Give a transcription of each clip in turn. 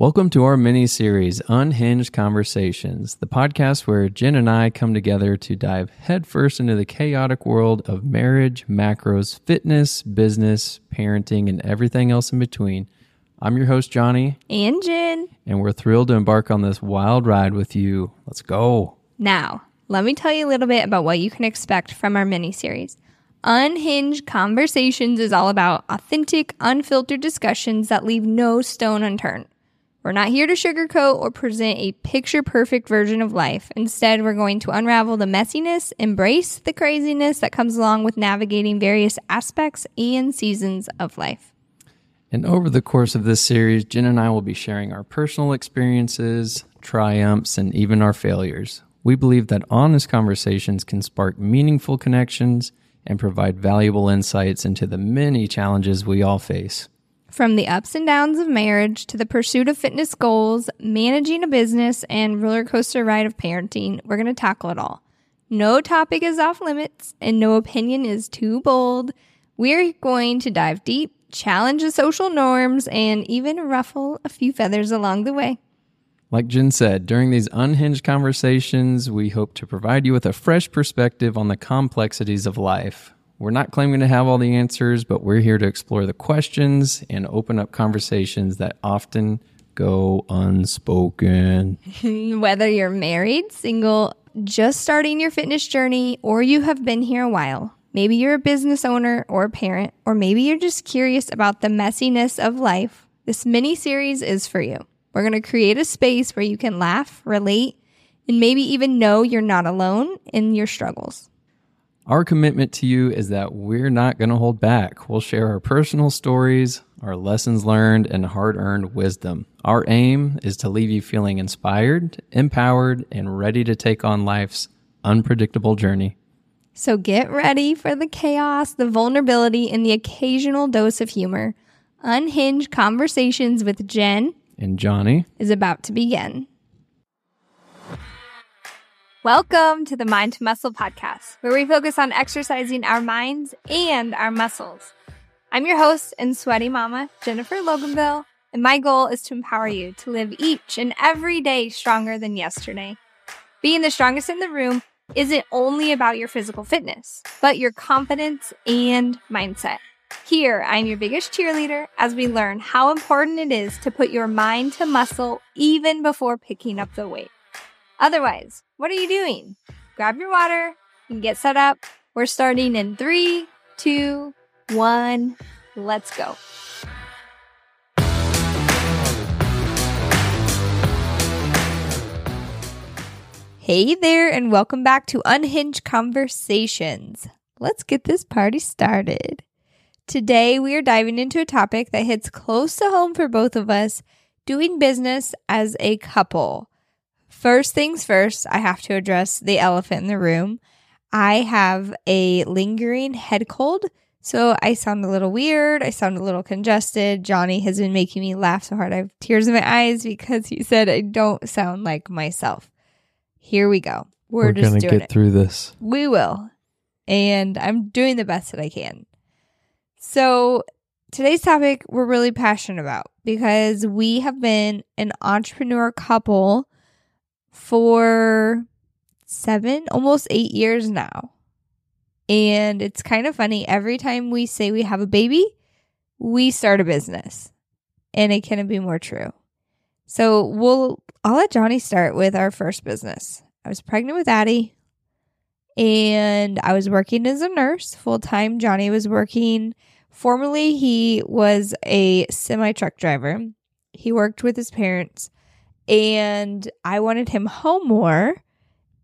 Welcome to our mini-series, Unhinged Conversations, the podcast where Jen and I come together to dive headfirst into the chaotic world of marriage, macros, fitness, business, parenting, and everything else in between. I'm your host, Johnny. And Jen. And we're thrilled to embark on this wild ride with you. Let's go. Now, let me tell you a little bit about what you can expect from our mini-series. Unhinged Conversations is all about authentic, unfiltered discussions that leave no stone unturned. We're not here to sugarcoat or present a picture-perfect version of life. Instead, we're going to unravel the messiness, embrace the craziness that comes along with navigating various aspects and seasons of life. And over the course of this series, Jen and I will be sharing our personal experiences, triumphs, and even our failures. We believe that honest conversations can spark meaningful connections and provide valuable insights into the many challenges we all face. From the ups and downs of marriage to the pursuit of fitness goals, managing a business, and roller coaster ride of parenting, we're going to tackle it all. No topic is off limits, and no opinion is too bold. We're going to dive deep, challenge the social norms, and even ruffle a few feathers along the way. Like Jen said, during these unhinged conversations, we hope to provide you with a fresh perspective on the complexities of life. We're not claiming to have all the answers, but we're here to explore the questions and open up conversations that often go unspoken. Whether you're married, single, just starting your fitness journey, or you have been here a while, maybe you're a business owner or a parent, or maybe you're just curious about the messiness of life, this mini-series is for you. We're going to create a space where you can laugh, relate, and maybe even know you're not alone in your struggles. Our commitment to you is that we're not going to hold back. We'll share our personal stories, our lessons learned, and hard-earned wisdom. Our aim is to leave you feeling inspired, empowered, and ready to take on life's unpredictable journey. So get ready for the chaos, the vulnerability, and the occasional dose of humor. Unhinged Conversations with Jen and Johnny is about to begin. Welcome to the Mind to Muscle podcast, where we focus on exercising our minds and our muscles. I'm your host and sweaty mama, Jennifer Loganville, and my goal is to empower you to live each and every day stronger than yesterday. Being the strongest in the room isn't only about your physical fitness, but your confidence and mindset. Here, I'm your biggest cheerleader as we learn how important it is to put your mind to muscle even before picking up the weight. Otherwise, what are you doing? Grab your water and get set up. We're starting in 3, 2, 1. Let's go. Hey there, and welcome back to Unhinged Conversations. Let's get this party started. Today, we are diving into a topic that hits close to home for both of us, doing business as a couple. First things first, I have to address the elephant in the room. I have a lingering head cold, so I sound a little weird. I sound a little congested. Johnny has been making me laugh so hard I have tears in my eyes because he said I don't sound like myself. Here we go. We're just doing it. We're going to get through this. We will. And I'm doing the best that I can. So today's topic we're really passionate about because we have been an entrepreneur couple for 7, almost 8 years now. And it's kind of funny. Every time we say we have a baby, we start a business. And it couldn't be more true. So I'll let Johnny start with our first business. I was pregnant with Addie. And I was working as a nurse full-time. Johnny was working. Formerly, he was a semi-truck driver. He worked with his parents. And I wanted him home more.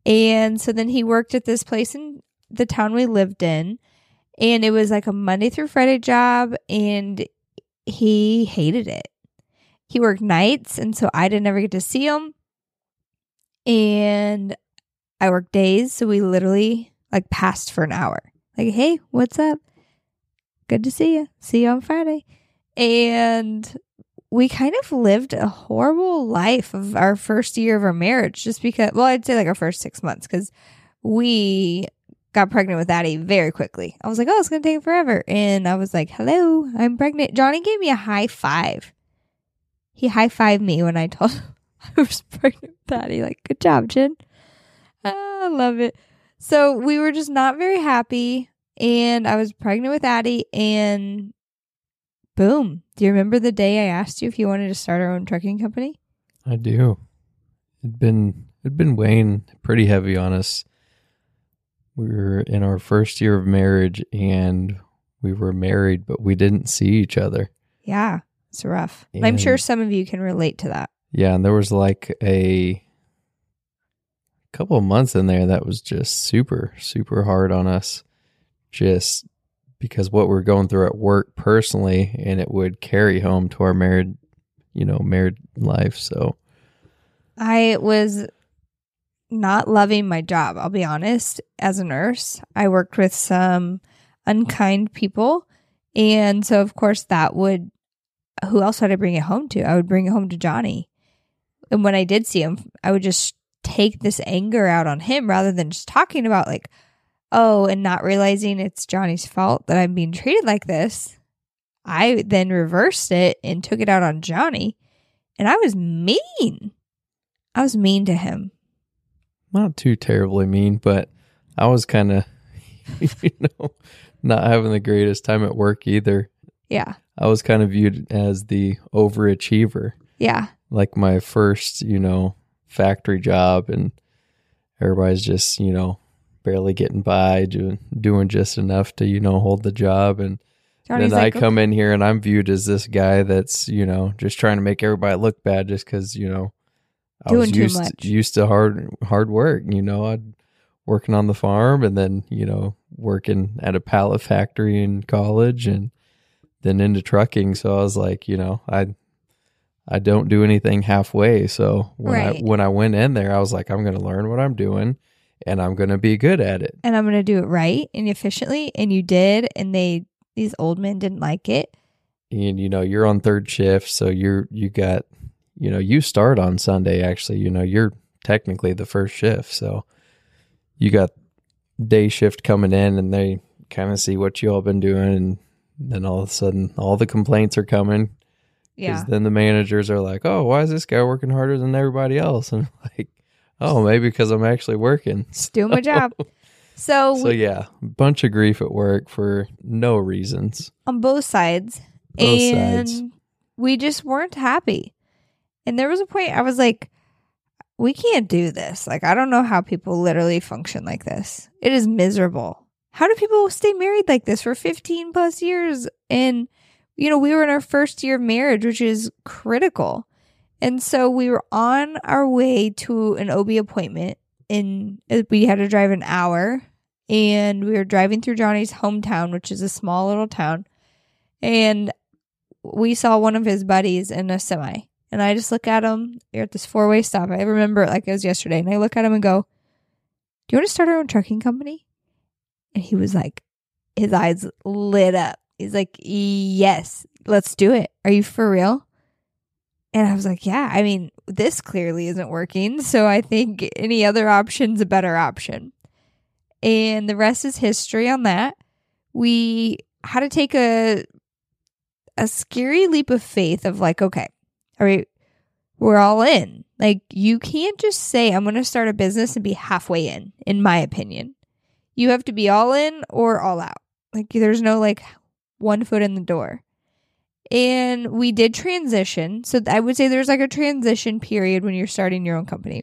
And so then he worked at this place in the town we lived in. And it was like a Monday through Friday job. And he hated it. He worked nights. And so I didn't ever get to see him. And I worked days. So we literally like passed for an hour. Like, hey, what's up? Good to see you. See you on Friday. And we kind of lived a horrible life of our first year of our marriage just because, well, I'd say like our first 6 months because we got pregnant with Addie very quickly. I was like, oh, it's going to take forever. And I was like, hello, I'm pregnant. Johnny gave me a high five. He high-fived me when I told him I was pregnant with Addie. Like, good job, Jen. I love it. So we were just not very happy, and I was pregnant with Addie, and boom. Do you remember the day I asked you if you wanted to start our own trucking company? I do. It'd been weighing pretty heavy on us. We were in our first year of marriage, and we were married, but we didn't see each other. Yeah, it's rough. And I'm sure some of you can relate to that. Yeah, and there was like a couple of months in there that was just super, super hard on us, just because what we're going through at work personally, and it would carry home to our married life. So I was not loving my job, I'll be honest. As a nurse, I worked with some unkind people. And so, of course, who else would I bring it home to? I would bring it home to Johnny. And when I did see him, I would just take this anger out on him rather than just talking about like, oh, and not realizing it's Johnny's fault that I'm being treated like this. I then reversed it and took it out on Johnny. And I was mean. I was mean to him. Not too terribly mean, but I was kind of, not having the greatest time at work either. Yeah. I was kind of viewed as the overachiever. Yeah. Like my first, factory job, and everybody's just, barely getting by, doing just enough to, hold the job. And Johnny's then I come in here and I'm viewed as this guy that's, just trying to make everybody look bad just because, I was used to hard work. I'd working on the farm, and then, working at a pallet factory in college, and then into trucking. So I was like, I don't do anything halfway. So when I went in there, I was like, I'm going to learn what I'm doing, and I'm going to be good at it, and I'm going to do it right and efficiently. And you did. And these old men didn't like it. And, you're on third shift. So you start on Sunday, actually, you're technically the first shift. So you got day shift coming in, and they kind of see what you all been doing. And then all of a sudden, all the complaints are coming. Yeah. Because then the managers are like, oh, why is this guy working harder than everybody else? And I'm like, oh, maybe because I'm actually working. Just doing my job. So yeah, bunch of grief at work for no reasons. On both sides. And we just weren't happy. And there was a point I was like, we can't do this. Like, I don't know how people literally function like this. It is miserable. How do people stay married like this for 15 plus years? And, we were in our first year of marriage, which is critical. And so we were on our way to an OB appointment, and we had to drive an hour, and we were driving through Johnny's hometown, which is a small little town. And we saw one of his buddies in a semi. And I just look at him. You're at this four-way stop. I remember it like it was yesterday. And I look at him and go, do you want to start our own trucking company? And he was like, his eyes lit up. He's like, yes, let's do it. Are you for real? And I was like, yeah, I mean, this clearly isn't working. So I think any other option's a better option. And the rest is history on that. We had to take a scary leap of faith of like, okay. All right, we're all in. Like, you can't just say, I'm going to start a business and be halfway in my opinion. You have to be all in or all out. Like, there's no, like, one foot in the door. And we did transition. So I would say there's, like, a transition period when you're starting your own company.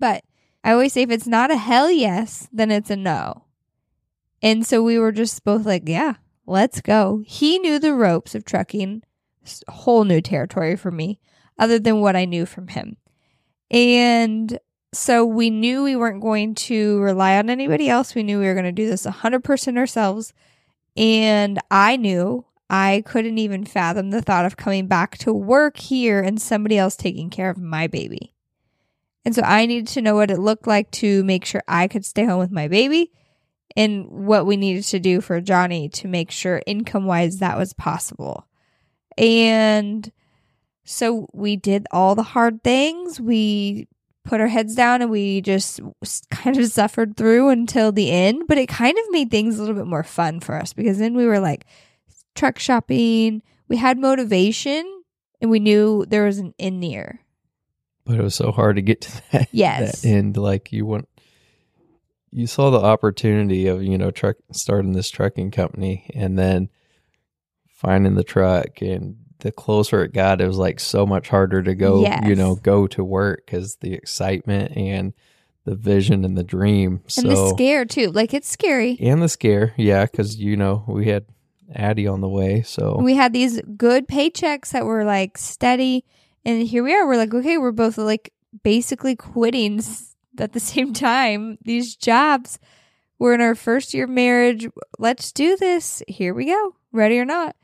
But I always say if it's not a hell yes, then it's a no. And so we were just both like, yeah, let's go. He knew the ropes of trucking. Whole new territory for me, other than what I knew from him. And so we knew we weren't going to rely on anybody else. We knew we were going to do this 100% ourselves. And I knew I couldn't even fathom the thought of coming back to work here and somebody else taking care of my baby. And so I needed to know what it looked like to make sure I could stay home with my baby, and what we needed to do for Johnny to make sure income-wise that was possible. And so we did all the hard things. We put our heads down, and we just kind of suffered through until the end. But it kind of made things a little bit more fun for us, because then we were like truck shopping. We had motivation and we knew there was an end near. But it was so hard to get to that, that end. Like you saw the opportunity of, you know, starting this trucking company and then finding the truck, and the closer it got, it was like so much harder to go, you know, go to work because the excitement and the vision and the dream. And the scare too. Like it's scary. And the scare. Yeah. Cause you know, we had Addie on the way. So we had these good paychecks that were like steady. And here we are. We're like, okay, we're both like basically quitting at the same time. These jobs. We're in our first year of marriage. Let's do this. Here we go. Ready or not.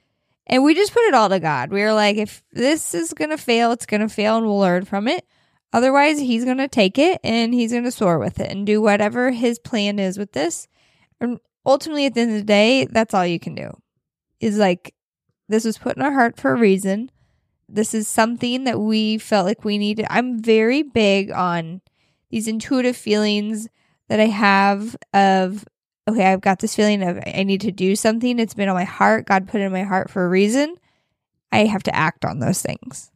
And we just put it all to God. We were like, if this is going to fail, it's going to fail and we'll learn from it. Otherwise, he's going to take it and he's going to soar with it and do whatever his plan is with this. And ultimately, at the end of the day, that's all you can do. Is like, this was put in our heart for a reason. This is something that we felt like we needed. I'm very big on these intuitive feelings that I have of, okay, I've got this feeling of I need to do something. It's been on my heart. God put it in my heart for a reason. I have to act on those things.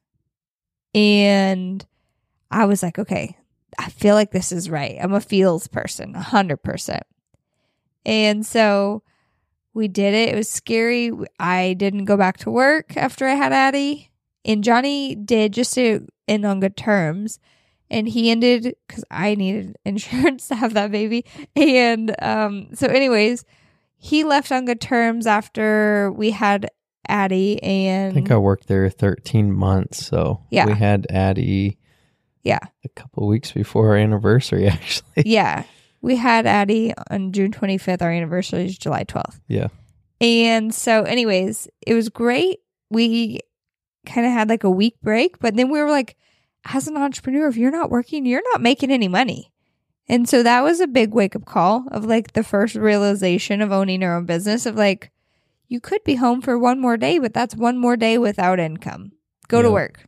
And I was like, okay, I feel like this is right. I'm a feels person, 100%. And so we did it. It was scary. I didn't go back to work after I had Addie. And Johnny did, just to end on good terms. And he ended, because I needed insurance to have that baby. And so anyways, he left on good terms after we had Addie. And I think I worked there 13 months. So yeah. We had Addie a couple of weeks before our anniversary, actually. Yeah. We had Addie on June 25th. Our anniversary is July 12th. Yeah. And so anyways, it was great. We kind of had like a week break, but then we were like, as an entrepreneur, if you're not working, you're not making any money. And so that was a big wake-up call of like the first realization of owning our own business of like, you could be home for one more day, but that's one more day without income. Go to work.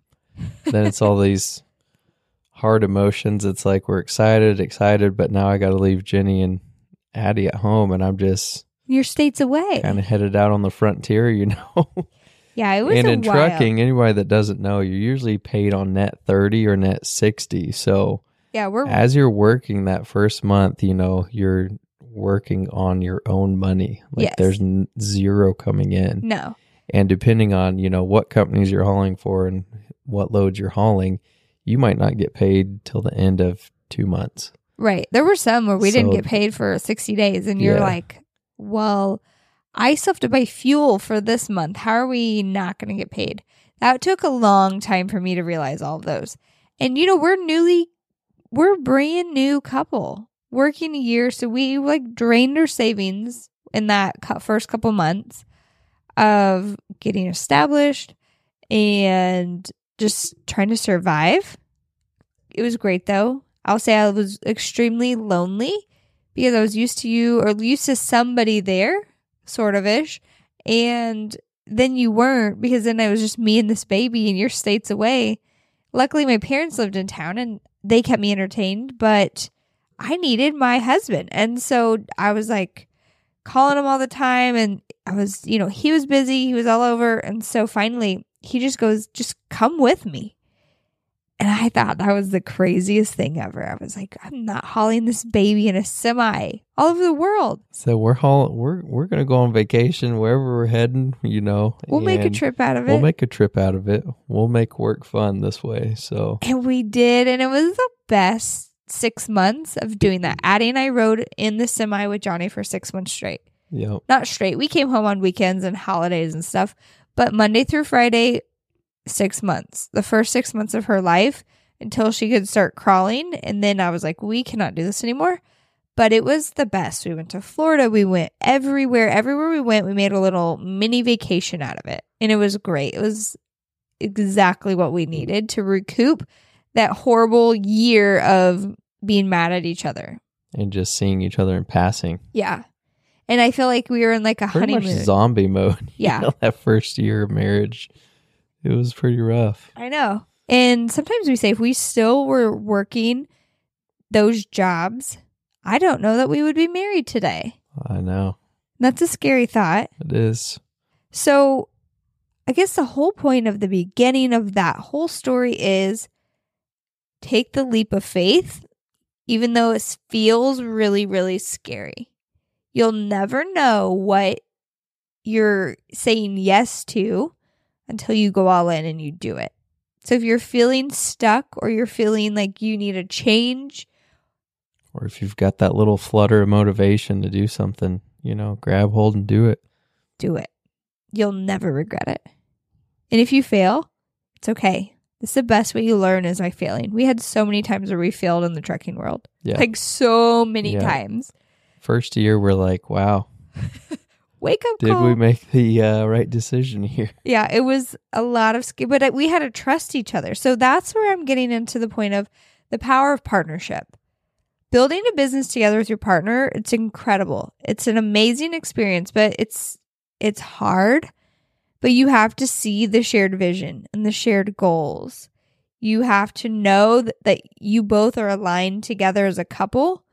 Then it's all these hard emotions. It's like, we're excited, but now I got to leave Jenny and Addie at home, and I'm just... You're states away. Kind of headed out on the frontier, you know? Yeah, it was. And in trucking, anybody that doesn't know, you're usually paid on net 30 or net 60. So yeah, as you're working that first month, you know, you're working on your own money. Like there's zero coming in. No. And depending on, you know, what companies you're hauling for and what loads you're hauling, you might not get paid till the end of 2 months. Right. There were some where we didn't get paid for 60 days. And you're like, well... I still have to buy fuel for this month. How are we not going to get paid? That took a long time for me to realize all of those. And, you know, we're a brand new couple working a year. So we like drained our savings in that first couple months of getting established and just trying to survive. It was great though. I'll say I was extremely lonely because I was used to you or used to somebody there. Sort of ish. And then you weren't, because then it was just me and this baby and you're states away. Luckily, my parents lived in town and they kept me entertained, but I needed my husband. And so I was like calling him all the time, and I was, you know, he was busy, he was all over. And so finally he just goes, just come with me. And I thought that was the craziest thing ever. I was like, I'm not hauling this baby in a semi all over the world. So we're going to go on vacation wherever we're heading, you know. We'll make a trip out of it. We'll make work fun this way. So. And we did. And it was the best 6 months of doing that. Addie and I rode in the semi with Johnny for 6 months straight. Yep. Not straight. We came home on weekends and holidays and stuff. But Monday through Friday, 6 months, the first 6 months of her life, until she could start crawling. And then I was like, we cannot do this anymore. But it was the best. We went to Florida. We went everywhere we went. We made a little mini vacation out of it. And it was great. It was exactly what we needed to recoup that horrible year of being mad at each other. And just seeing each other in passing. Yeah. And I feel like we were in like a honeymoon. Pretty much zombie mode. Yeah. You know, that first year of marriage. It was pretty rough. I know. And sometimes we say if we still were working those jobs, I don't know that we would be married today. I know. That's a scary thought. It is. So I guess the whole point of the beginning of that whole story is take the leap of faith, even though it feels really, really scary. You'll never know what you're saying yes to until you go all in and you do it. So if you're feeling stuck or you're feeling like you need a change, or if you've got that little flutter of motivation to do something, you know, grab hold and do it. Do it. You'll never regret it. And if you fail, it's okay. It's the best way you learn is by failing. We had so many times where we failed in the trucking world. Yeah. Like so many times. First year, we're like, wow. Wake up call. Did we make the right decision here? Yeah, it was a lot of skill, but we had to trust each other. So that's where I'm getting into the point of the power of partnership. Building a business together with your partner, it's incredible. It's an amazing experience, but it's hard, but you have to see the shared vision and the shared goals. You have to know that you both are aligned together as a couple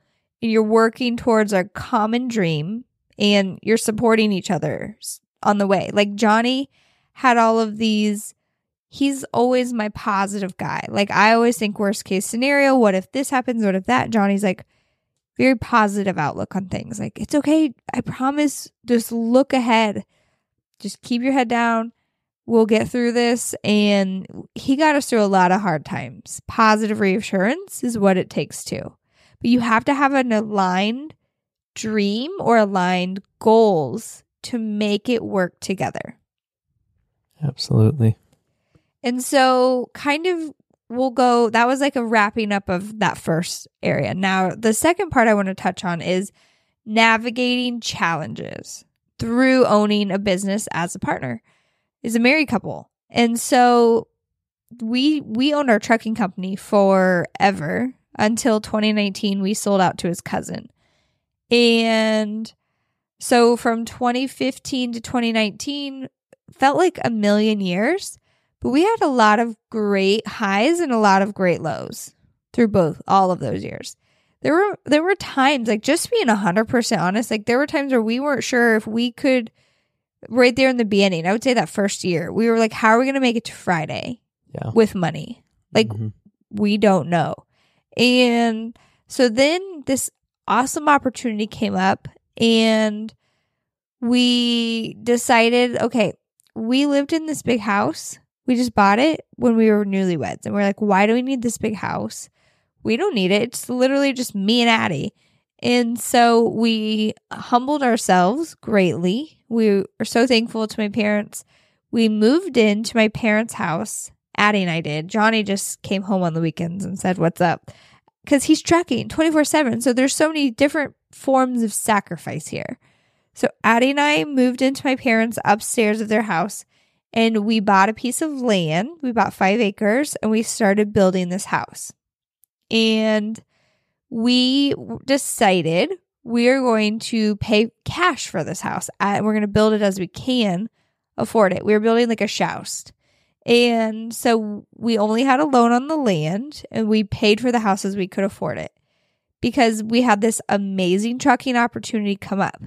and you're working towards a common dream and you're supporting each other on the way. Like Johnny had all of these, he's always my positive guy. Like I always think worst case scenario, what if this happens? What if that? Johnny's like, very positive outlook on things. Like, it's okay. I promise. Just look ahead. Just keep your head down. We'll get through this. And he got us through a lot of hard times. Positive reassurance is what it takes too. But you have to have an aligned dream or aligned goals to make it work together. Absolutely. And so kind of we'll go, that was like a wrapping up of that first area. Now, the second part I want to touch on is navigating challenges through owning a business as a partner, as a married couple. And so we owned our trucking company forever until 2019, we sold out to his cousin. And so from 2015 to 2019, felt like a million years. But we had a lot of great highs and a lot of great lows through both, all of those years. There were times, like just being 100% honest, like there were times where we weren't sure if we could, right there in the beginning, I would say that first year, we were like, how are we going to make it to Friday with money? Like we don't know. And so then this awesome opportunity came up and we decided, okay, we lived in this big house. We just bought it when we were newlyweds. And we're like, why do we need this big house? We don't need it. It's literally just me and Addie. And so we humbled ourselves greatly. We are so thankful to my parents. We moved into my parents' house. Addie and I did. Johnny just came home on the weekends and said, what's up? Because he's trucking 24/7. So there's so many different forms of sacrifice here. So Addie and I moved into my parents' upstairs of their house. And we bought a piece of land. We bought 5 acres and we started building this house. And we decided we are going to pay cash for this house. And we're going to build it as we can afford it. We were building like a shouse. And so we only had a loan on the land and we paid for the house as we could afford it because we had this amazing trucking opportunity come up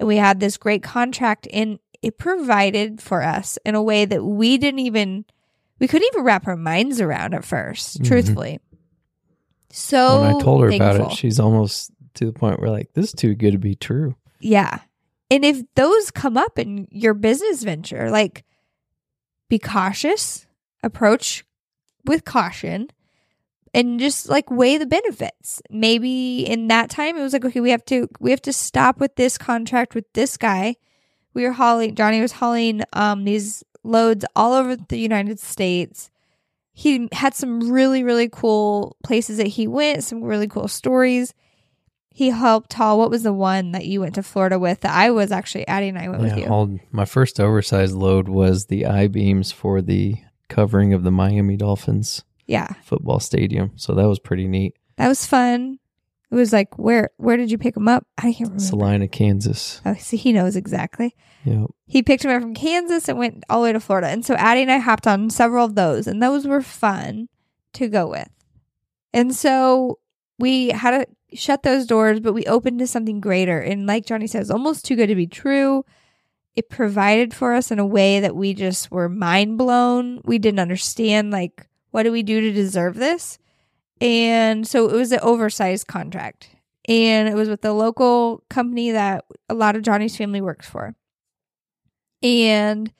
and we had this great contract in. It provided for us in a way that we couldn't even wrap our minds around at first, truthfully. So when I told her about it, she's almost to the point where like, this is too good to be true. Yeah. And if those come up in your business venture, like be cautious, approach with caution, and just like weigh the benefits. Maybe in that time it was like, okay, we have to stop with this contract with this guy. Johnny was hauling these loads all over the United States. He had some really, really cool places that he went, some really cool stories. He helped haul, what was the one that you went to Florida with that I was actually, Addie and I went with you? My first oversized load was the I-beams for the covering of the Miami Dolphins football stadium. So that was pretty neat. That was fun. It was like, where did you pick him up? I can't remember. Salina, Kansas. Oh, so he knows exactly. Yeah. He picked him up from Kansas and went all the way to Florida. And so Addie and I hopped on several of those, and those were fun to go with. And so we had to shut those doors, but we opened to something greater. And like Johnny says, almost too good to be true. it provided for us in a way that we just were mind blown. We didn't understand, like, what do we do to deserve this? And so it was an oversized contract. And it was with the local company that a lot of Johnny's family works for. And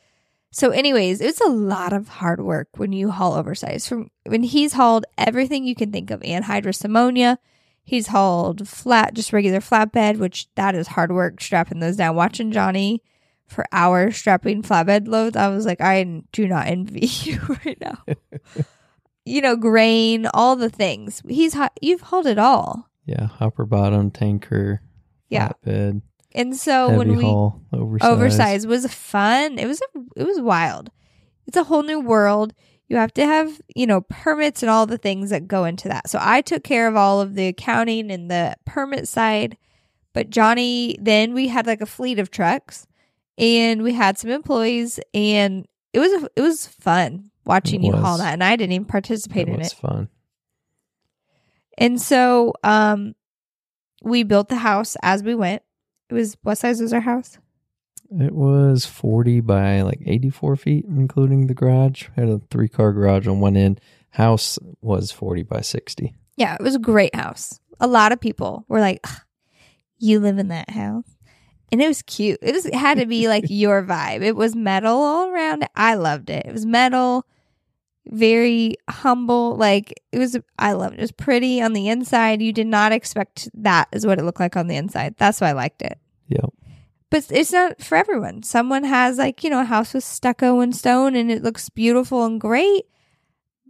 so anyways, it's a lot of hard work when you haul oversized. From when he's hauled everything you can think of, anhydrous ammonia, he's hauled flat, just regular flatbed, which that is hard work, strapping those down. Watching Johnny for hours strapping flatbed loads, I was like, I do not envy you right now. You know, grain, all the things. You've hauled it all. Yeah, hopper bottom, tanker, flatbed. And so when we haul, oversized was fun. It was wild. It's a whole new world. You have to have, you know, permits and all the things that go into that. So I took care of all of the accounting and the permit side. But Johnny, then we had like a fleet of trucks and we had some employees, and it was fun watching you haul that. And I didn't even participate in it. It was fun. And so we built the house as we went. It was, what size was our house? It was 40 by like 84 feet, including the garage. Had a 3-car garage on one end. House was 40 by 60. Yeah, it was a great house. A lot of people were like, you live in that house. And it was cute. It had to be like your vibe. It was metal all around. I loved it. It was metal, very humble. Like I loved it. It was pretty on the inside. You did not expect that is what it looked like on the inside. That's why I liked it. Yeah. But it's not for everyone. Someone has, like, you know, a house with stucco and stone, and it looks beautiful and great,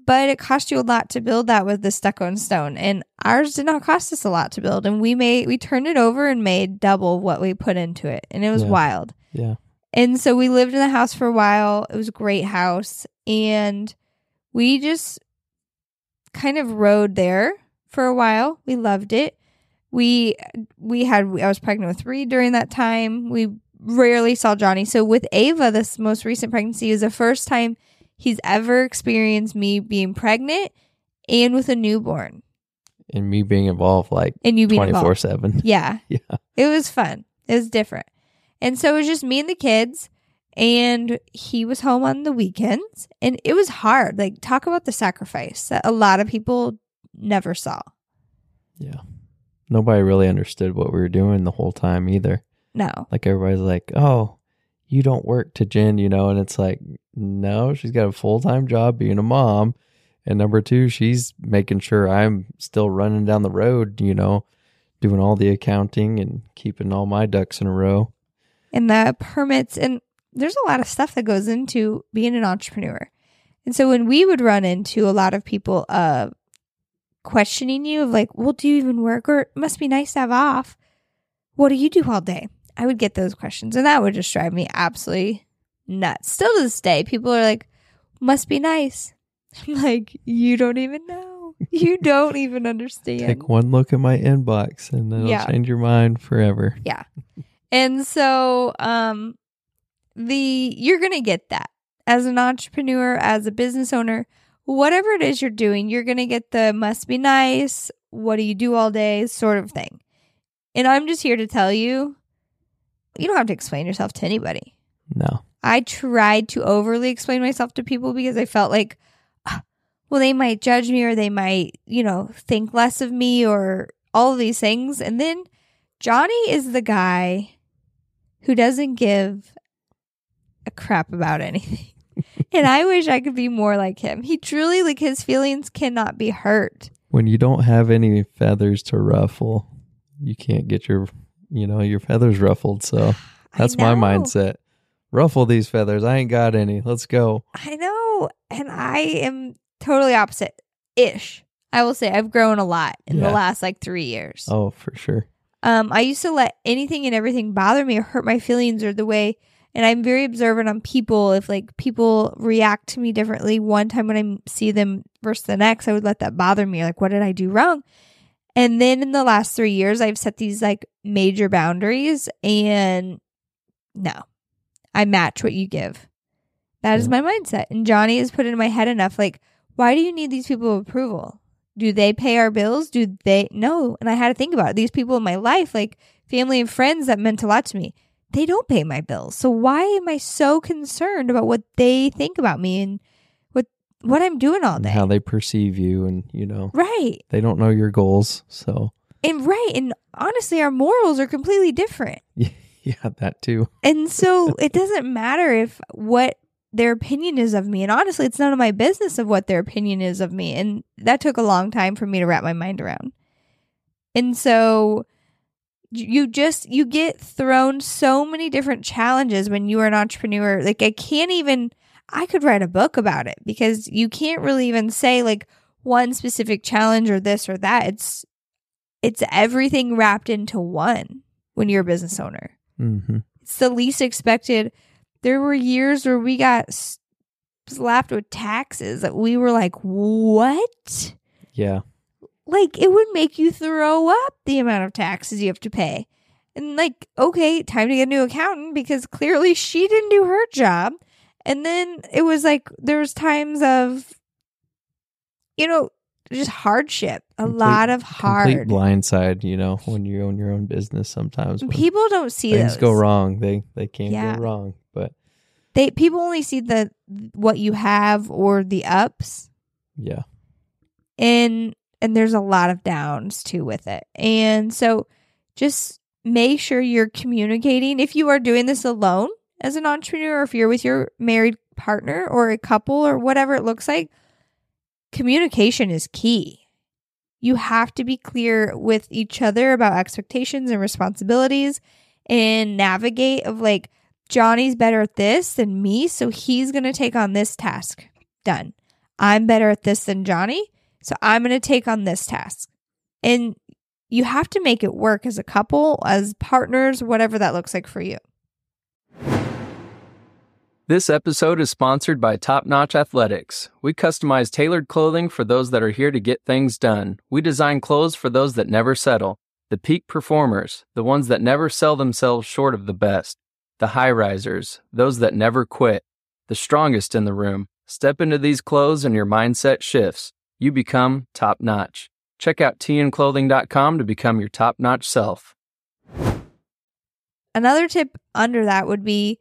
but it cost you a lot to build that with the stucco and stone. And ours did not cost us a lot to build. And we turned it over and made double what we put into it. And it was wild. Yeah. And so we lived in the house for a while. It was a great house. And we just kind of rode there for a while. We loved it. I was pregnant with Reed during that time. We rarely saw Johnny. So with Ava, this most recent pregnancy is the first time he's ever experienced me being pregnant and with a newborn. And me being involved, like, 24/7. Yeah. Yeah. It was fun. It was different. And so it was just me and the kids, and he was home on the weekends, and it was hard. Like, talk about the sacrifice that a lot of people never saw. Yeah. Nobody really understood what we were doing the whole time either. No. Like, everybody's like, oh, you don't work to Jen, you know? And it's like, no, she's got a full-time job being a mom. And number two, she's making sure I'm still running down the road, you know, doing all the accounting and keeping all my ducks in a row. And the permits. And there's a lot of stuff that goes into being an entrepreneur. And so when we would run into a lot of people questioning you of like, well, do you even work? Or it must be nice to have off. What do you do all day? I would get those questions, and that would just drive me absolutely nuts. Still to this day, people are like, must be nice. I'm like, you don't even know. You don't even understand. Take one look at my inbox and it'll change your mind forever. Yeah. And so you're going to get that as an entrepreneur, as a business owner. Whatever it is you're doing, you're going to get the must be nice, what do you do all day sort of thing. And I'm just here to tell you, you don't have to explain yourself to anybody. No. I tried to overly explain myself to people because I felt like, well, they might judge me, or they might, you know, think less of me, or all of these things. And then Johnny is the guy who doesn't give a crap about anything. And I wish I could be more like him. He truly, like, his feelings cannot be hurt. When you don't have any feathers to ruffle, you can't get your feathers ruffled. So that's my mindset. Ruffle these feathers. I ain't got any. Let's go. I know. And I am totally opposite-ish. I will say I've grown a lot in the last, like, 3 years. Oh, for sure. I used to let anything and everything bother me or hurt my feelings or the way... And I'm very observant on people. If, like, people react to me differently one time when I see them versus the next, I would let that bother me. Like, what did I do wrong? And then in the last 3 years, I've set these, like, major boundaries. And no, I match what you give. That is my mindset. And Johnny has put it in my head enough. Like, why do you need these people approval? Do they pay our bills? Do they? No. And I had to think about it. These people in my life, like family and friends that meant a lot to me. they don't pay my bills. So why am I so concerned about what they think about me and what I'm doing all day? And how they perceive you and, you know. Right. They don't know your goals, so. And right. And honestly, our morals are completely different. Yeah, that too. And so it doesn't matter if what their opinion is of me. And honestly, it's none of my business of what their opinion is of me. And that took a long time for me to wrap my mind around. And so you get thrown so many different challenges when you are an entrepreneur. Like I could write a book about it because you can't really even say like one specific challenge or this or that. It's everything wrapped into one when you're a business owner. Mm-hmm. It's the least expected. There were years where we got slapped with taxes that we were like, what? Yeah. Like, it would make you throw up the amount of taxes you have to pay. And like, okay, time to get a new accountant because clearly she didn't do her job. And then it was like, there was times of, you know, just hardship. Complete blindside, you know, when you own your own business sometimes. People don't see things go wrong. They can't go wrong. But people only see what you have or the ups. Yeah. And there's a lot of downs too with it. And so just make sure you're communicating. If you are doing this alone as an entrepreneur, or if you're with your married partner or a couple or whatever it looks like, communication is key. You have to be clear with each other about expectations and responsibilities and navigate of like, Johnny's better at this than me, so he's going to take on this task. Done. I'm better at this than Johnny, so I'm going to take on this task. And you have to make it work as a couple, as partners, whatever that looks like for you. This episode is sponsored by Top Notch Athletics. We customize tailored clothing for those that are here to get things done. We design clothes for those that never settle, the peak performers, the ones that never sell themselves short of the best, the high risers, those that never quit, the strongest in the room. Step into these clothes and your mindset shifts. You become top notch. Check out tnclothing.com to become your top notch self. Another tip under that would be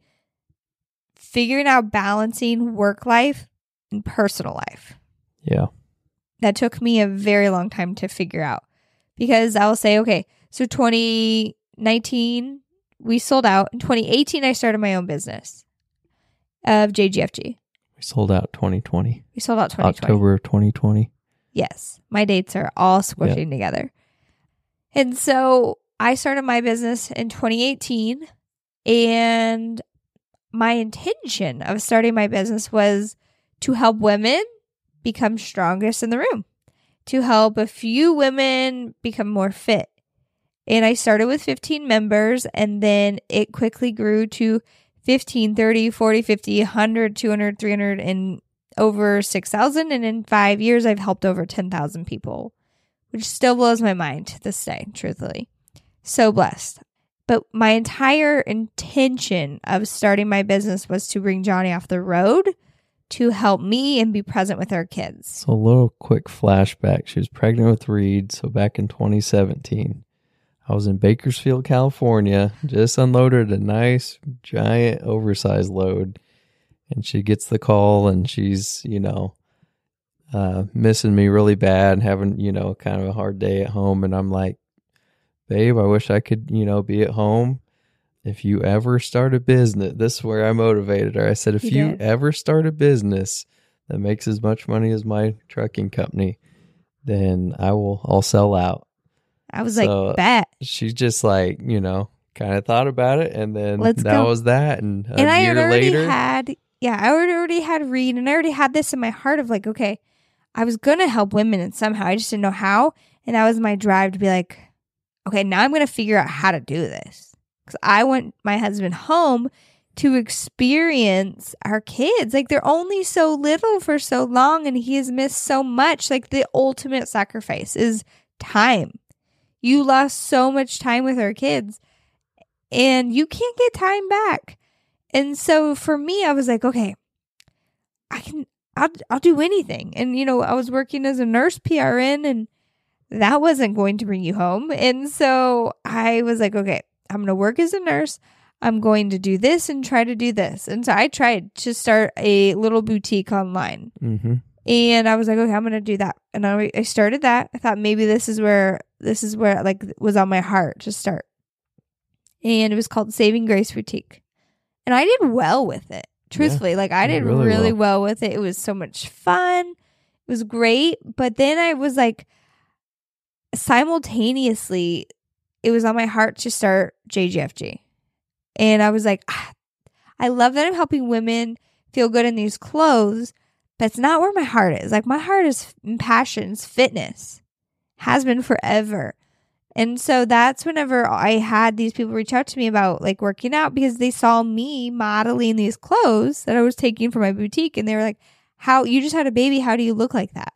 figuring out balancing work life and personal life. Yeah. That took me a very long time to figure out because I will say, okay, so 2019, we sold out. In 2018, I started my own business of JGFG. We sold out 2020. October of 2020. Yes. My dates are all squishing together. And so I started my business in 2018 and my intention of starting my business was to help women become strongest in the room, to help a few women become more fit. And I started with 15 members, and then it quickly grew to 15, 30, 40, 50, 100, 200, 300, and over 6,000. And in 5 years, I've helped over 10,000 people, which still blows my mind to this day, truthfully. So blessed. But my entire intention of starting my business was to bring Johnny off the road to help me and be present with our kids. So a little quick flashback. She was pregnant with Reed. So back in 2017, I was in Bakersfield, California, just unloaded a nice, giant, oversized load. And she gets the call and she's, you know, missing me really bad and having, you know, kind of a hard day at home. And I'm like, babe, I wish I could, you know, be at home. If you ever start a business, this is where I motivated her. I said, if you ever start a business that makes as much money as my trucking company, then I'll sell out. I was like, bet. She just like, you know, kind of thought about it. And then was that. And a year later. I already had Reed and I already had this in my heart of like, okay, I was going to help women and somehow I just didn't know how. And that was my drive to be like, okay, now I'm going to figure out how to do this because I want my husband home to experience our kids. Like, they're only so little for so long and he has missed so much. Like, the ultimate sacrifice is time. You lost so much time with our kids and you can't get time back. And so for me, I was like, okay, I'll do anything. And, you know, I was working as a nurse PRN and that wasn't going to bring you home. And so I was like, okay, I'm going to work as a nurse. I'm going to do this and try to do this. And so I tried to start a little boutique online. Mm-hmm. And I was like, okay, I'm going to do that. And I started that. I thought maybe this is where like was on my heart to start. And it was called Saving Grace Boutique. And I did well with it. Truthfully, yeah, like I did really well with it. It was so much fun. It was great. But then I was like, simultaneously, it was on my heart to start JGFG. And I was like, I love that I'm helping women feel good in these clothes, but it's not where my heart is. Like my heart is passions, fitness, has been forever. And so that's whenever I had these people reach out to me about like working out, because they saw me modeling these clothes that I was taking for my boutique. And they were like, how you just had a baby. How do you look like that?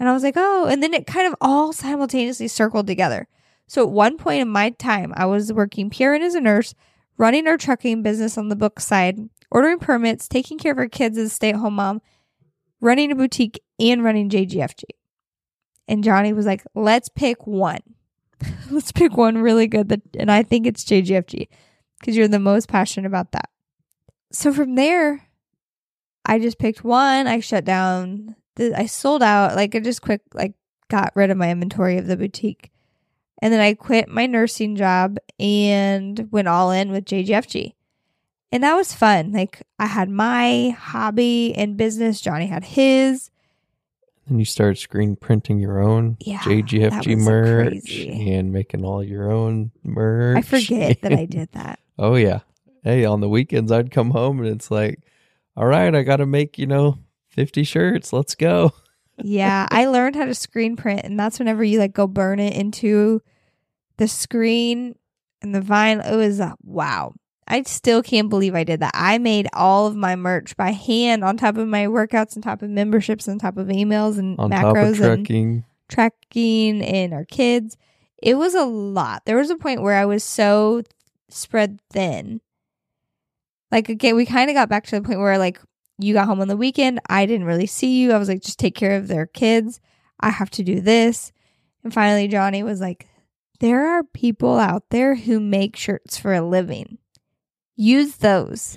And I was like, oh, and then it kind of all simultaneously circled together. So at one point in my time, I was working PRN as a nurse, running our trucking business on the book side, ordering permits, taking care of our kids as a stay-at-home mom, running a boutique, and running JGFG. And Johnny was like, let's pick one. Let's pick one really good, and I think it's JGFG because you're the most passionate about that. So from there, I just picked one. I shut down. I sold out. Like I just got rid of my inventory of the boutique, and then I quit my nursing job and went all in with JGFG, and that was fun. Like I had my hobby and business. Johnny had his. And you started screen printing your own JGFG merch and making all your own merch. I forget that I did that. Oh, yeah. Hey, on the weekends, I'd come home and it's like, all right, I got to make, 50 shirts. Let's go. Yeah, I learned how to screen print. And that's whenever you go burn it into the screen and the vinyl. It was wow. I still can't believe I did that. I made all of my merch by hand on top of my workouts, on top of memberships, on top of emails and on macros, top of tracking and our kids. It was a lot. There was a point where I was so spread thin. We kind of got back to the point where you got home on the weekend. I didn't really see you. I was like, just take care of their kids. I have to do this. And finally, Johnny was like, there are people out there who make shirts for a living. Use those.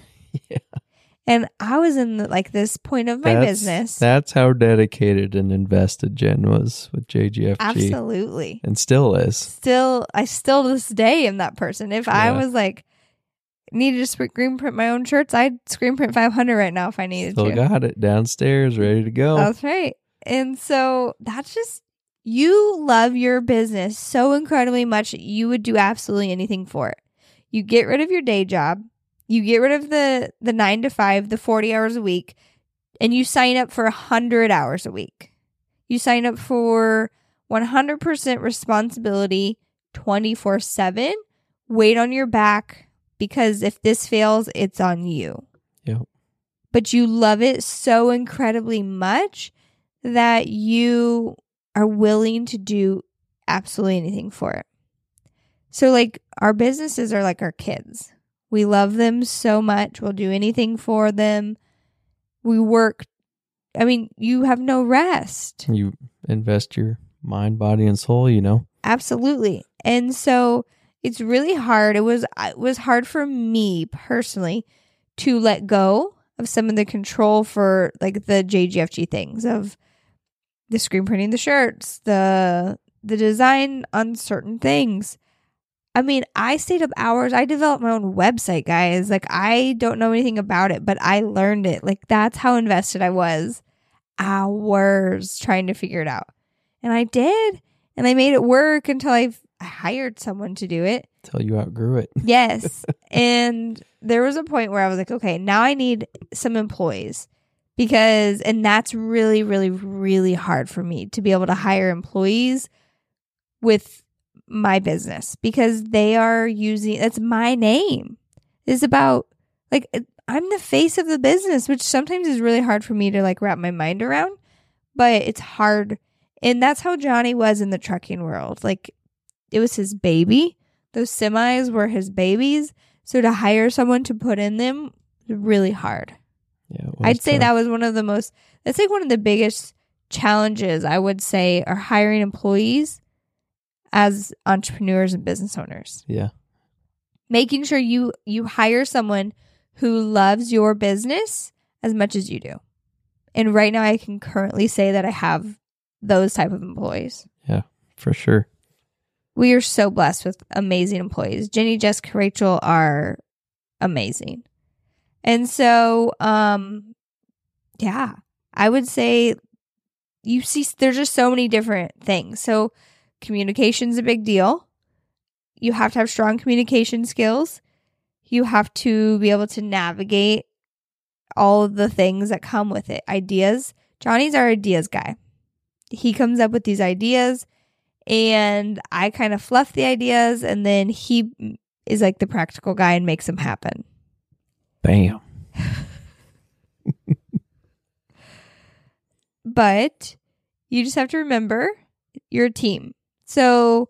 Yeah. And I was in this point of my business. That's how dedicated and invested Jen was with JGFG. Absolutely. And still is. I to this day am that person. If I was needed to screen print my own shirts, I'd screen print 500 right now if I needed to. Still got it downstairs, ready to go. That's right. And so that's just, you love your business so incredibly much that you would do absolutely anything for it. You get rid of your day job, you get rid of the 9 to 5, the 40 hours a week, and you sign up for 100 hours a week. You sign up for 100% responsibility, 24/7, weight on your back, because if this fails, it's on you. Yep. But you love it so incredibly much that you are willing to do absolutely anything for it. So our businesses are like our kids. We love them so much. We'll do anything for them. We work. I mean, you have no rest. You invest your mind, body, and soul, Absolutely. And so it's really hard. It was hard for me personally to let go of some of the control for the JGFG things of the screen printing, the shirts, the design on certain things. I mean, I stayed up hours. I developed my own website, guys. I don't know anything about it, but I learned it. That's how invested I was. Hours trying to figure it out. And I did. And I made it work until I hired someone to do it. Until you outgrew it. Yes. And there was a point where I was like, okay, now I need some employees. And that's really, really, really hard for me to be able to hire employees with my business, because they are using, that's my name. It's about I'm the face of the business, which sometimes is really hard for me to wrap my mind around, but it's hard. And that's how Johnny was in the trucking world. It was his baby. Those semis were his babies. So to hire someone to put in them was really hard. Yeah, I'd say that was one of the biggest challenges, I would say, are hiring employees as entrepreneurs and business owners. Yeah. making sure you hire someone who loves your business as much as you do. And right now I can currently say that I have those type of employees. Yeah, for sure. We are so blessed with amazing employees. Jenny, Jessica, Rachel are amazing. And so, yeah, I would say you see there's just so many different things. So communication's a big deal. You have to have strong communication skills. You have to be able to navigate all of the things that come with it. Ideas. Johnny's our ideas guy. He comes up with these ideas and I kind of fluff the ideas and then he is like the practical guy and makes them happen. Bam. But you just have to remember you're a team. So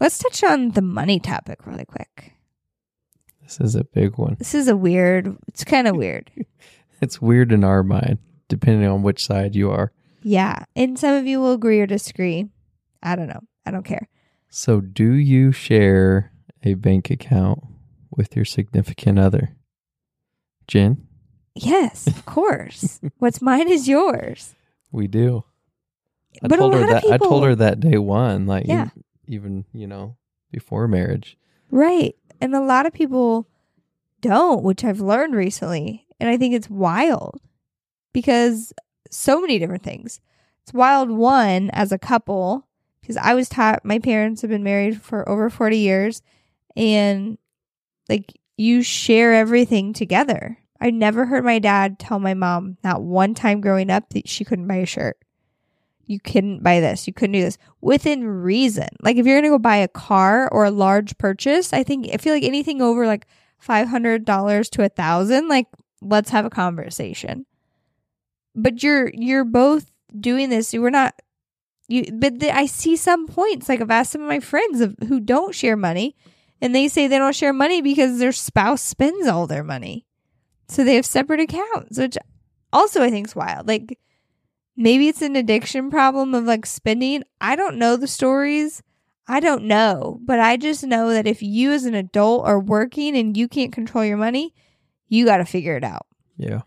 let's touch on the money topic really quick. This is a big one. This is a weird, it's kind of weird. It's weird in our mind, depending on which side you are. Yeah. And some of you will agree or disagree. I don't know. I don't care. So do you share a bank account with your significant other? Jen? Yes, of course. What's mine is yours. We do. I told her that day one, like yeah. even before marriage. Right. And a lot of people don't, which I've learned recently. And I think it's wild because so many different things. It's wild, one, as a couple, because I was taught, my parents have been married for over 40 years, and like you share everything together. I never heard my dad tell my mom, not one time growing up, that she couldn't buy a shirt. You couldn't buy this. You couldn't do this. Within reason. Like if you're going to go buy a car or a large purchase, I feel like anything over like $500 to $1,000, like let's have a conversation. But you're both doing this. We're not, I see some points. Like I've asked some of my friends who don't share money and they say they don't share money because their spouse spends all their money. So they have separate accounts, which also I think is wild. Like, maybe it's an addiction problem of like spending. I don't know the stories. I don't know. But I just know that if you as an adult are working and you can't control your money, you got to figure it out. Yeah.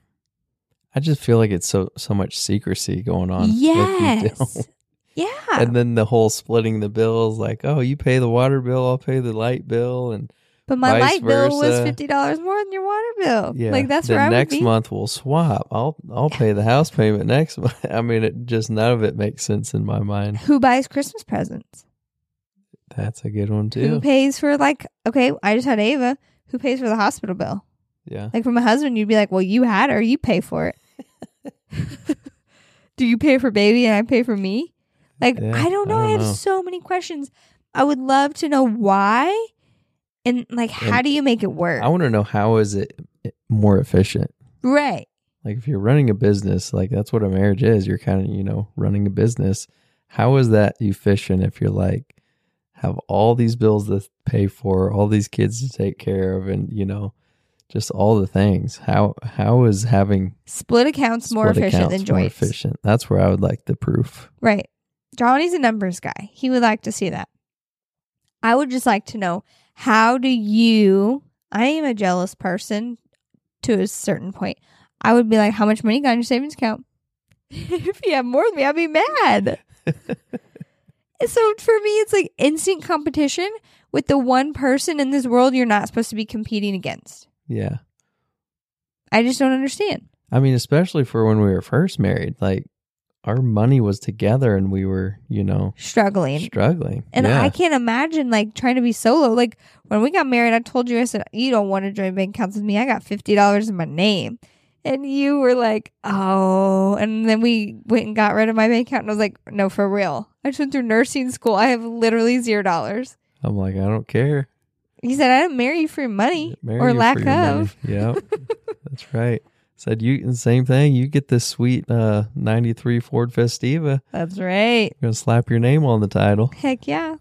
I just feel like it's so much secrecy going on. Yes. Yeah. And then the whole splitting the bills, like, oh, you pay the water bill, I'll pay the light bill. But my light bill was $50 more than your water bill. Yeah. Like that's where I would be. Next month we'll swap. I'll pay the house payment next month. I mean, it just none of it makes sense in my mind. Who buys Christmas presents? That's a good one too. Who pays for I just had Ava. Who pays for the hospital bill? Yeah. Like for my husband, you'd be like, well, you had her. You pay for it. Do you pay for baby and I pay for me? Like, yeah, I don't know. I have so many questions. I would love to know why. And like, how do you make it work? I want to know how is it more efficient? Right. Like if you're running a business, like that's what a marriage is. You're kind of, running a business. How is that efficient if you're like, have all these bills to pay for, all these kids to take care of, and, just all the things. How is having split accounts more efficient than joint? Efficient? That's where I would like the proof. Right. Johnny's a numbers guy. He would like to see that. I would just like to know, I am a jealous person to a certain point. I would be like, how much money got in your savings account? If you have more than me, I'd be mad. So for me, it's like instant competition with the one person in this world you're not supposed to be competing against. Yeah. I just don't understand. I mean, especially for when we were first married, like our money was together and we were, struggling. And yeah. I can't imagine like trying to be solo. Like when we got married, I told you, I said, you don't want to join bank accounts with me. I got $50 in my name. And you were like, oh. And then we went and got rid of my bank account. And I was like, no, for real. I just went through nursing school. I have literally $0. I'm like, I don't care. He said, I didn't marry you for your money or lack of. Yeah, that's right. Said you same thing. You get this sweet 93 Ford Festiva. That's right. You're gonna slap your name on the title. Heck yeah!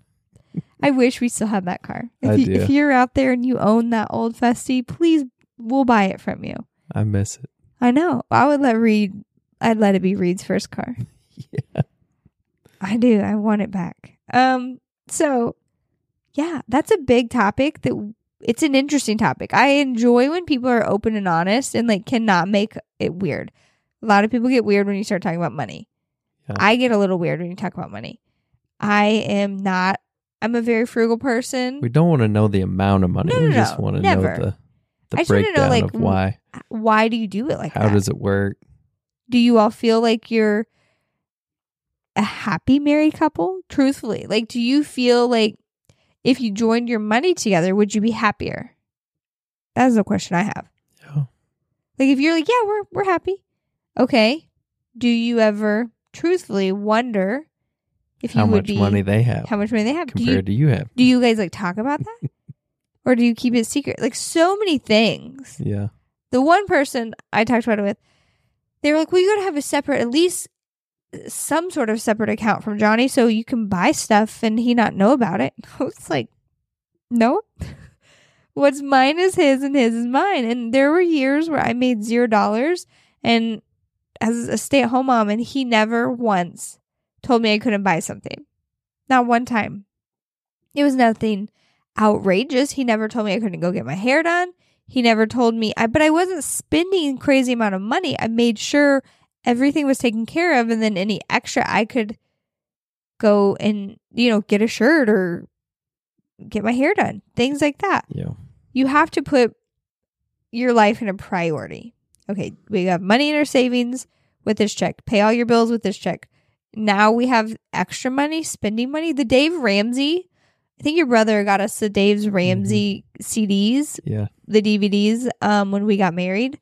I wish we still had that car. If you're out there and you own that old Festi, please, we'll buy it from you. I miss it. I know. I would let Reed. I'd let it be Reed's first car. Yeah. I do. I want it back. So Yeah, that's a big topic that it's an interesting topic. I enjoy when people are open and honest and like cannot make it weird. A lot of people get weird when you start talking about money. Yeah. I get a little weird when you talk about money. I'm a very frugal person. We don't want to know the amount of money. No, we just want to know the breakdown of why. Why do you do it like that? How does it work? Do you all feel like you're a happy married couple? Truthfully, like, do you feel like if you joined your money together, would you be happier? That is a question I have. Yeah. Like, if you're like, yeah, we're happy. Okay. Do you ever truthfully wonder if you would be, how much money they have compared to you have? Do you guys like talk about that? Or do you keep it secret? Like, so many things. Yeah. The one person I talked about it with, they were like, well, you got to have a separate, at least some sort of separate account from Johnny so you can buy stuff and he not know about it. I was like, no. What's mine is his and his is mine. And there were years where I made $0 and as a stay-at-home mom, and he never once told me I couldn't buy something. Not one time. It was nothing outrageous. He never told me I couldn't go get my hair done. He never told me, but I wasn't spending a crazy amount of money. I made sure everything was taken care of, and then any extra I could go and, you know, get a shirt or get my hair done. Things like that. Yeah. You have to put your life in a priority. Okay, we have money in our savings with this check. Pay all your bills with this check. Now we have extra money, spending money. The Dave Ramsey, I think your brother got us the Dave's Ramsey CDs, yeah, the DVDs when we got married.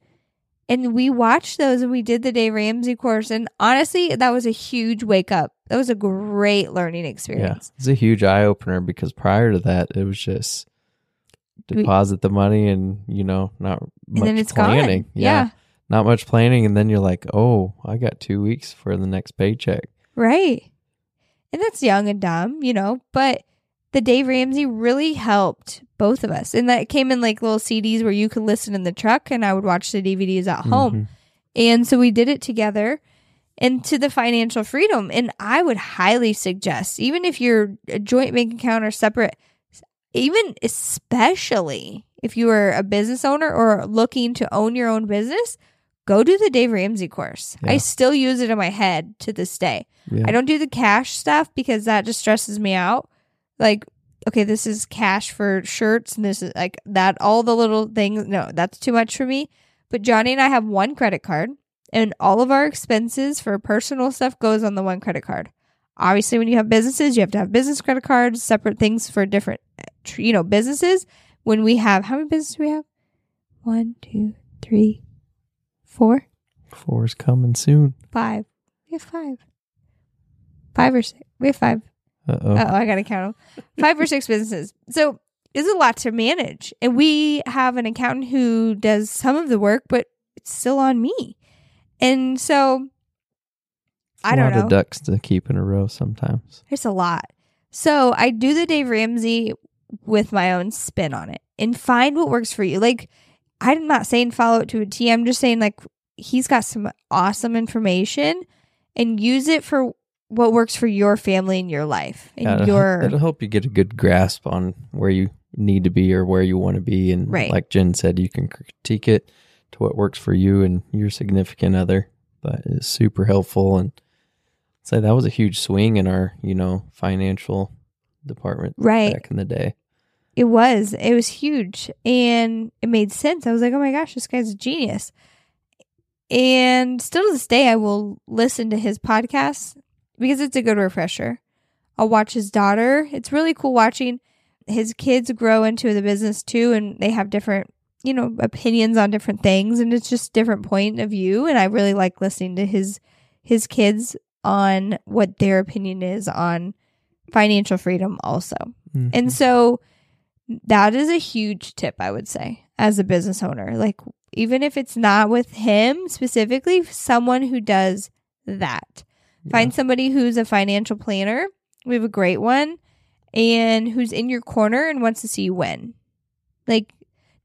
And we watched those and we did the Dave Ramsey course. And honestly, that was a huge wake up. That was a great learning experience. Yeah, it's a huge eye opener because prior to that, it was just deposit the money and, you know, not much and then it's planning. Gone. Yeah. Not much planning. And then you're like, oh, I got 2 weeks for the next paycheck. Right. And that's young and dumb, you know, but the Dave Ramsey really helped both of us. And that came in like little CDs where you could listen in the truck and I would watch the DVDs at home. Mm-hmm. And so we did it together and to the financial freedom. And I would highly suggest, even if you're a joint bank account or separate, even especially if you are a business owner or looking to own your own business, go do the Dave Ramsey course. Yeah. I still use it in my head to this day. Yeah. I don't do the cash stuff because that just stresses me out. Like, okay, this is cash for shirts and this is like that, all the little things. No, that's too much for me. But Johnny and I have one credit card and all of our expenses for personal stuff goes on the one credit card. Obviously, when you have businesses, you have to have business credit cards, separate things for different, you know, businesses. When we have, how many businesses do we have? 1, 2, 3, 4. 4 is coming soon. 5. We have 5. 5 or 6. We have 5. Uh-oh, I got to count them. 5 or 6 businesses. So it's a lot to manage. And we have an accountant who does some of the work, but it's still on me. And so, I don't know. A lot of ducks to keep in a row sometimes. It's a lot. So I do the Dave Ramsey with my own spin on it and find what works for you. Like, I'm not saying follow it to a T. I'm just saying, like, he's got some awesome information and use it for what works for your family and your life and it'll help you get a good grasp on where you need to be or where you want to be. And right, like Jen said, you can critique it to what works for you and your significant other, but it's super helpful. And I'd say that was a huge swing in our, you know, financial department back in the day. It was huge and it made sense. I was like, oh my gosh, this guy's a genius. And still to this day, I will listen to his podcast because it's a good refresher. I'll watch his daughter. It's really cool watching his kids grow into the business too. And they have different, you know, opinions on different things. And it's just different point of view. And I really like listening to his kids on what their opinion is on financial freedom also. Mm-hmm. And so that is a huge tip, I would say, as a business owner. Like, even if it's not with him specifically, someone who does that. Find somebody who's a financial planner. We have a great one. And who's in your corner and wants to see you win. Like,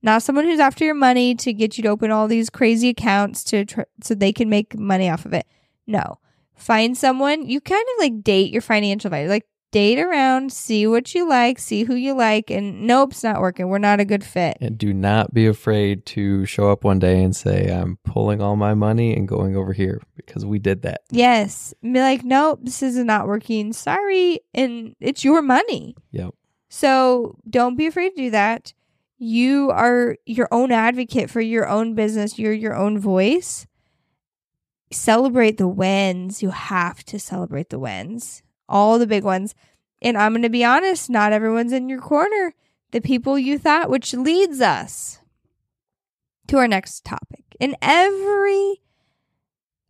not someone who's after your money to get you to open all these crazy accounts so they can make money off of it. No. Find someone. You kind of like date your financial advisor. Like, date around, see what you like, see who you like, and nope, it's not working. We're not a good fit. And do not be afraid to show up one day and say, I'm pulling all my money and going over here, because we did that. Yes. And be like, nope, this is not working. Sorry. And it's your money. Yep. So don't be afraid to do that. You are your own advocate for your own business. You're your own voice. Celebrate the wins. You have to celebrate the wins. All the big ones. And I'm going to be honest, not everyone's in your corner. The people you thought, which leads us to our next topic. In every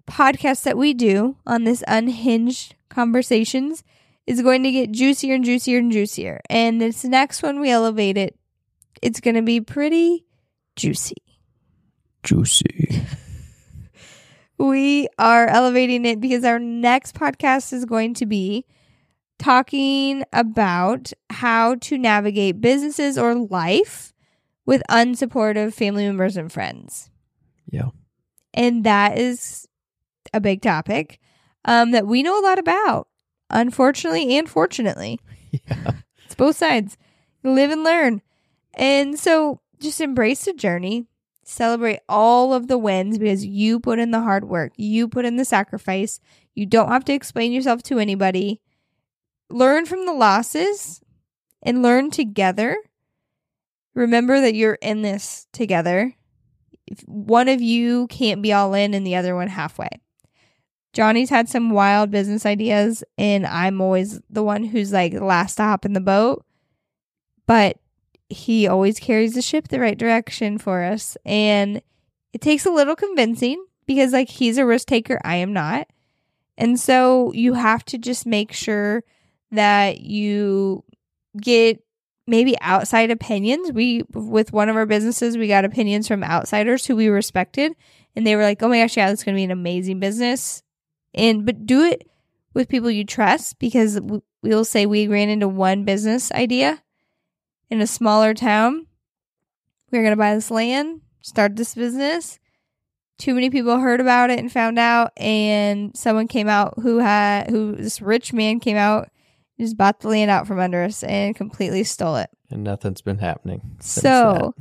podcast that we do on this Unhinged Conversations is going to get juicier and juicier and juicier. And this next one, we elevate it. It's going to be pretty juicy. Juicy. We are elevating it because our next podcast is going to be talking about how to navigate businesses or life with unsupportive family members and friends. Yeah. And that is a big topic that we know a lot about, unfortunately and fortunately. Yeah. It's both sides. Live and learn. And so just embrace the journey. Celebrate all of the wins because you put in the hard work. You put in the sacrifice. You don't have to explain yourself to anybody. Learn from the losses and learn together. Remember that you're in this together. If one of you can't be all in and the other one halfway. Johnny's had some wild business ideas, and I'm always the one who's like last to hop in the boat. But he always carries the ship the right direction for us. And it takes a little convincing because, like, he's a risk taker. I am not. And so you have to just make sure that you get maybe outside opinions. With one of our businesses, we got opinions from outsiders who we respected. And they were like, oh my gosh, yeah, that's going to be an amazing business. But do it with people you trust, because we'll say we ran into one business idea in a smaller town. We were going to buy this land, start this business. Too many people heard about it and found out, and someone came out who this rich man came out and just bought the land out from under us and completely stole it. And nothing's been happening since that.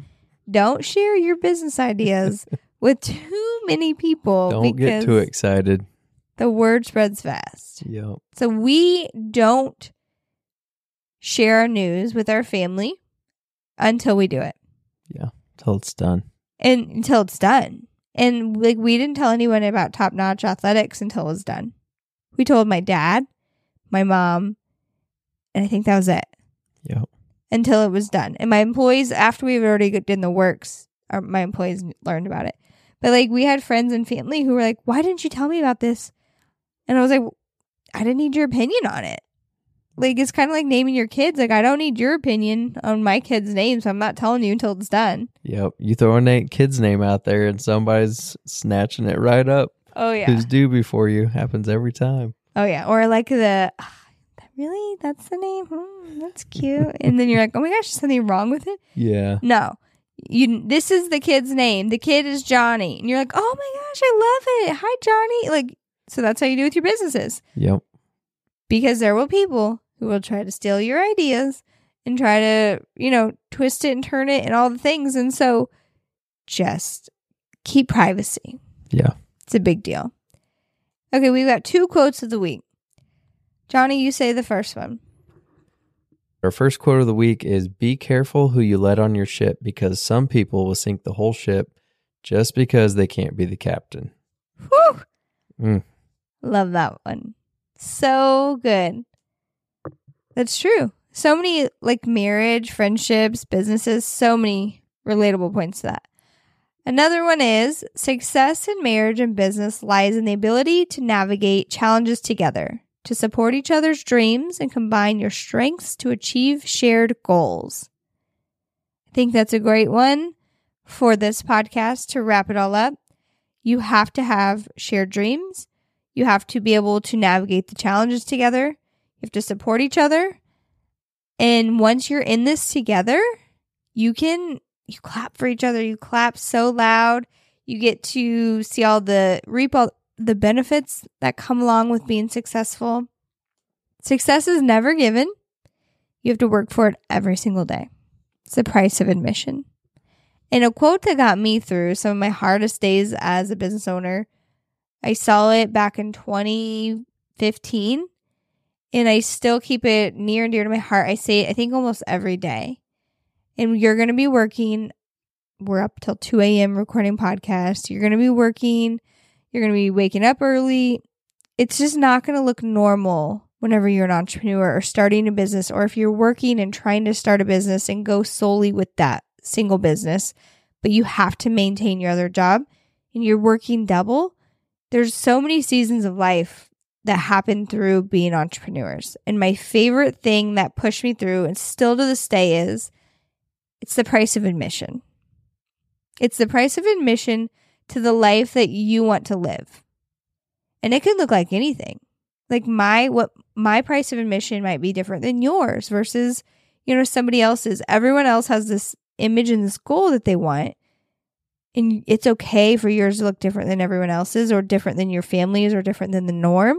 Don't share your business ideas with too many people. Don't get too excited. The word spreads fast. Yep. So we don't share our news with our family until we do it. Yeah, until it's done. And like, we didn't tell anyone about Top Notch Athletics until it was done. We told my dad, my mom, and I think that was it. Yeah. Until it was done. And my employees, after we had already done the works, my employees learned about it. But like, we had friends and family who were like, why didn't you tell me about this? And I was like, I didn't need your opinion on it. Like, it's kind of like naming your kids. Like, I don't need your opinion on my kid's name, so I'm not telling you until it's done. Yep. You throw a kid's name out there and somebody's snatching it right up. Oh, yeah. Who's due before you. Happens every time. Oh, yeah. Or like really? That's the name? That's cute. And then you're like, oh my gosh, is something wrong with it? Yeah. No. This is the kid's name. The kid is Johnny. And you're like, oh my gosh, I love it. Hi, Johnny. Like, so that's how you do with your businesses. Yep. Because there will people who will try to steal your ideas and try to, twist it and turn it and all the things. And so just keep privacy. Yeah. It's a big deal. Okay, we've got two quotes of the week. Johnny, you say the first one. Our first quote of the week is, be careful who you let on your ship, because some people will sink the whole ship just because they can't be the captain. Whew! Love that one. So good. That's true. So many, like, marriage, friendships, businesses, so many relatable points to that. Another one is, success in marriage and business lies in the ability to navigate challenges together, to support each other's dreams, and combine your strengths to achieve shared goals. I think that's a great one for this podcast to wrap it all up. You have to have shared dreams. You have to be able to navigate the challenges together. You have to support each other. And once you're in this together, you clap for each other. You clap so loud. You get to see reap all the benefits that come along with being successful. Success is never given. You have to work for it every single day. It's the price of admission. And a quote that got me through some of my hardest days as a business owner, I saw it back in 2015, and I still keep it near and dear to my heart. I say it, I think, almost every day. And you're going to be working. We're up till 2 a.m. recording podcasts. You're going to be working. You're going to be waking up early. It's just not going to look normal whenever you're an entrepreneur or starting a business, or if you're working and trying to start a business and go solely with that single business, but you have to maintain your other job and you're working double. There's so many seasons of life that happen through being entrepreneurs. And my favorite thing that pushed me through and still to this day is it's the price of admission. It's the price of admission to the life that you want to live. And it could look like anything. Like my price of admission might be different than yours versus, somebody else's. Everyone else has this image and this goal that they want. And it's okay for yours to look different than everyone else's, or different than your family's, or different than the norm.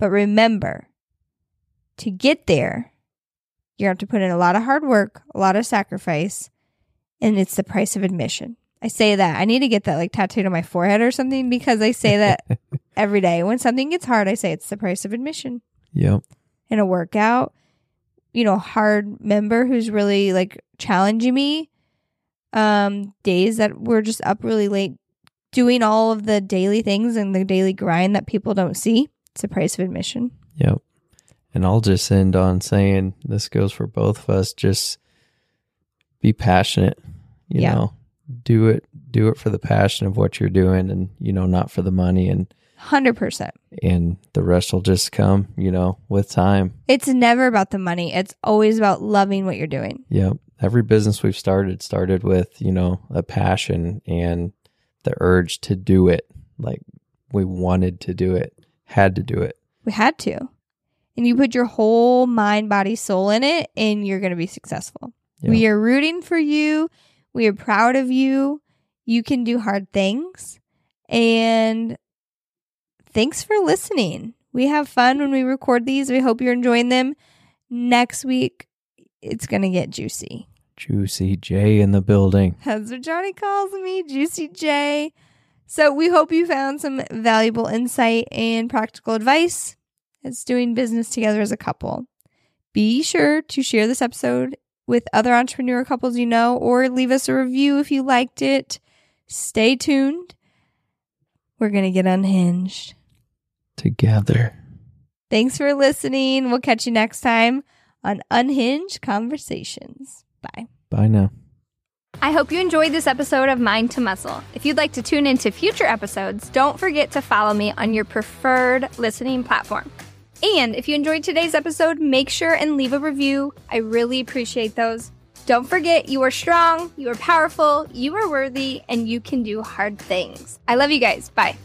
But remember, to get there, you have to put in a lot of hard work, a lot of sacrifice, and it's the price of admission. I say that. I need to get that tattooed on my forehead or something, because I say that every day. When something gets hard, I say it's the price of admission. Yep. In a workout, hard member who's really challenging me. Days that we're just up really late doing all of the daily things and the daily grind that people don't see. It's the price of admission. Yep. And I'll just end on saying this goes for both of us. Just be passionate, you know. Do it for the passion of what you're doing, and not for the money, and 100%. And the rest will just come, with time. It's never about the money. It's always about loving what you're doing. Yeah. Every business we've started with, a passion and the urge to do it. We wanted to do it, had to do it. We had to. And you put your whole mind, body, soul in it, and you're going to be successful. Yep. We are rooting for you. We are proud of you. You can do hard things. And thanks for listening. We have fun when we record these. We hope you're enjoying them. Next week, it's going to get juicy. Juicy J in the building. That's what Johnny calls me, Juicy J. So we hope you found some valuable insight and practical advice as doing business together as a couple. Be sure to share this episode with other entrepreneur couples or leave us a review if you liked it. Stay tuned. We're going to get unhinged. Together. Thanks for listening. We'll catch you next time on Unhinged Conversations. Bye. Bye now. I hope you enjoyed this episode of Mind to Muscle. If you'd like to tune into future episodes, don't forget to follow me on your preferred listening platform. And if you enjoyed today's episode, make sure and leave a review. I really appreciate those. Don't forget, you are strong, you are powerful, you are worthy, and you can do hard things. I love you guys. Bye.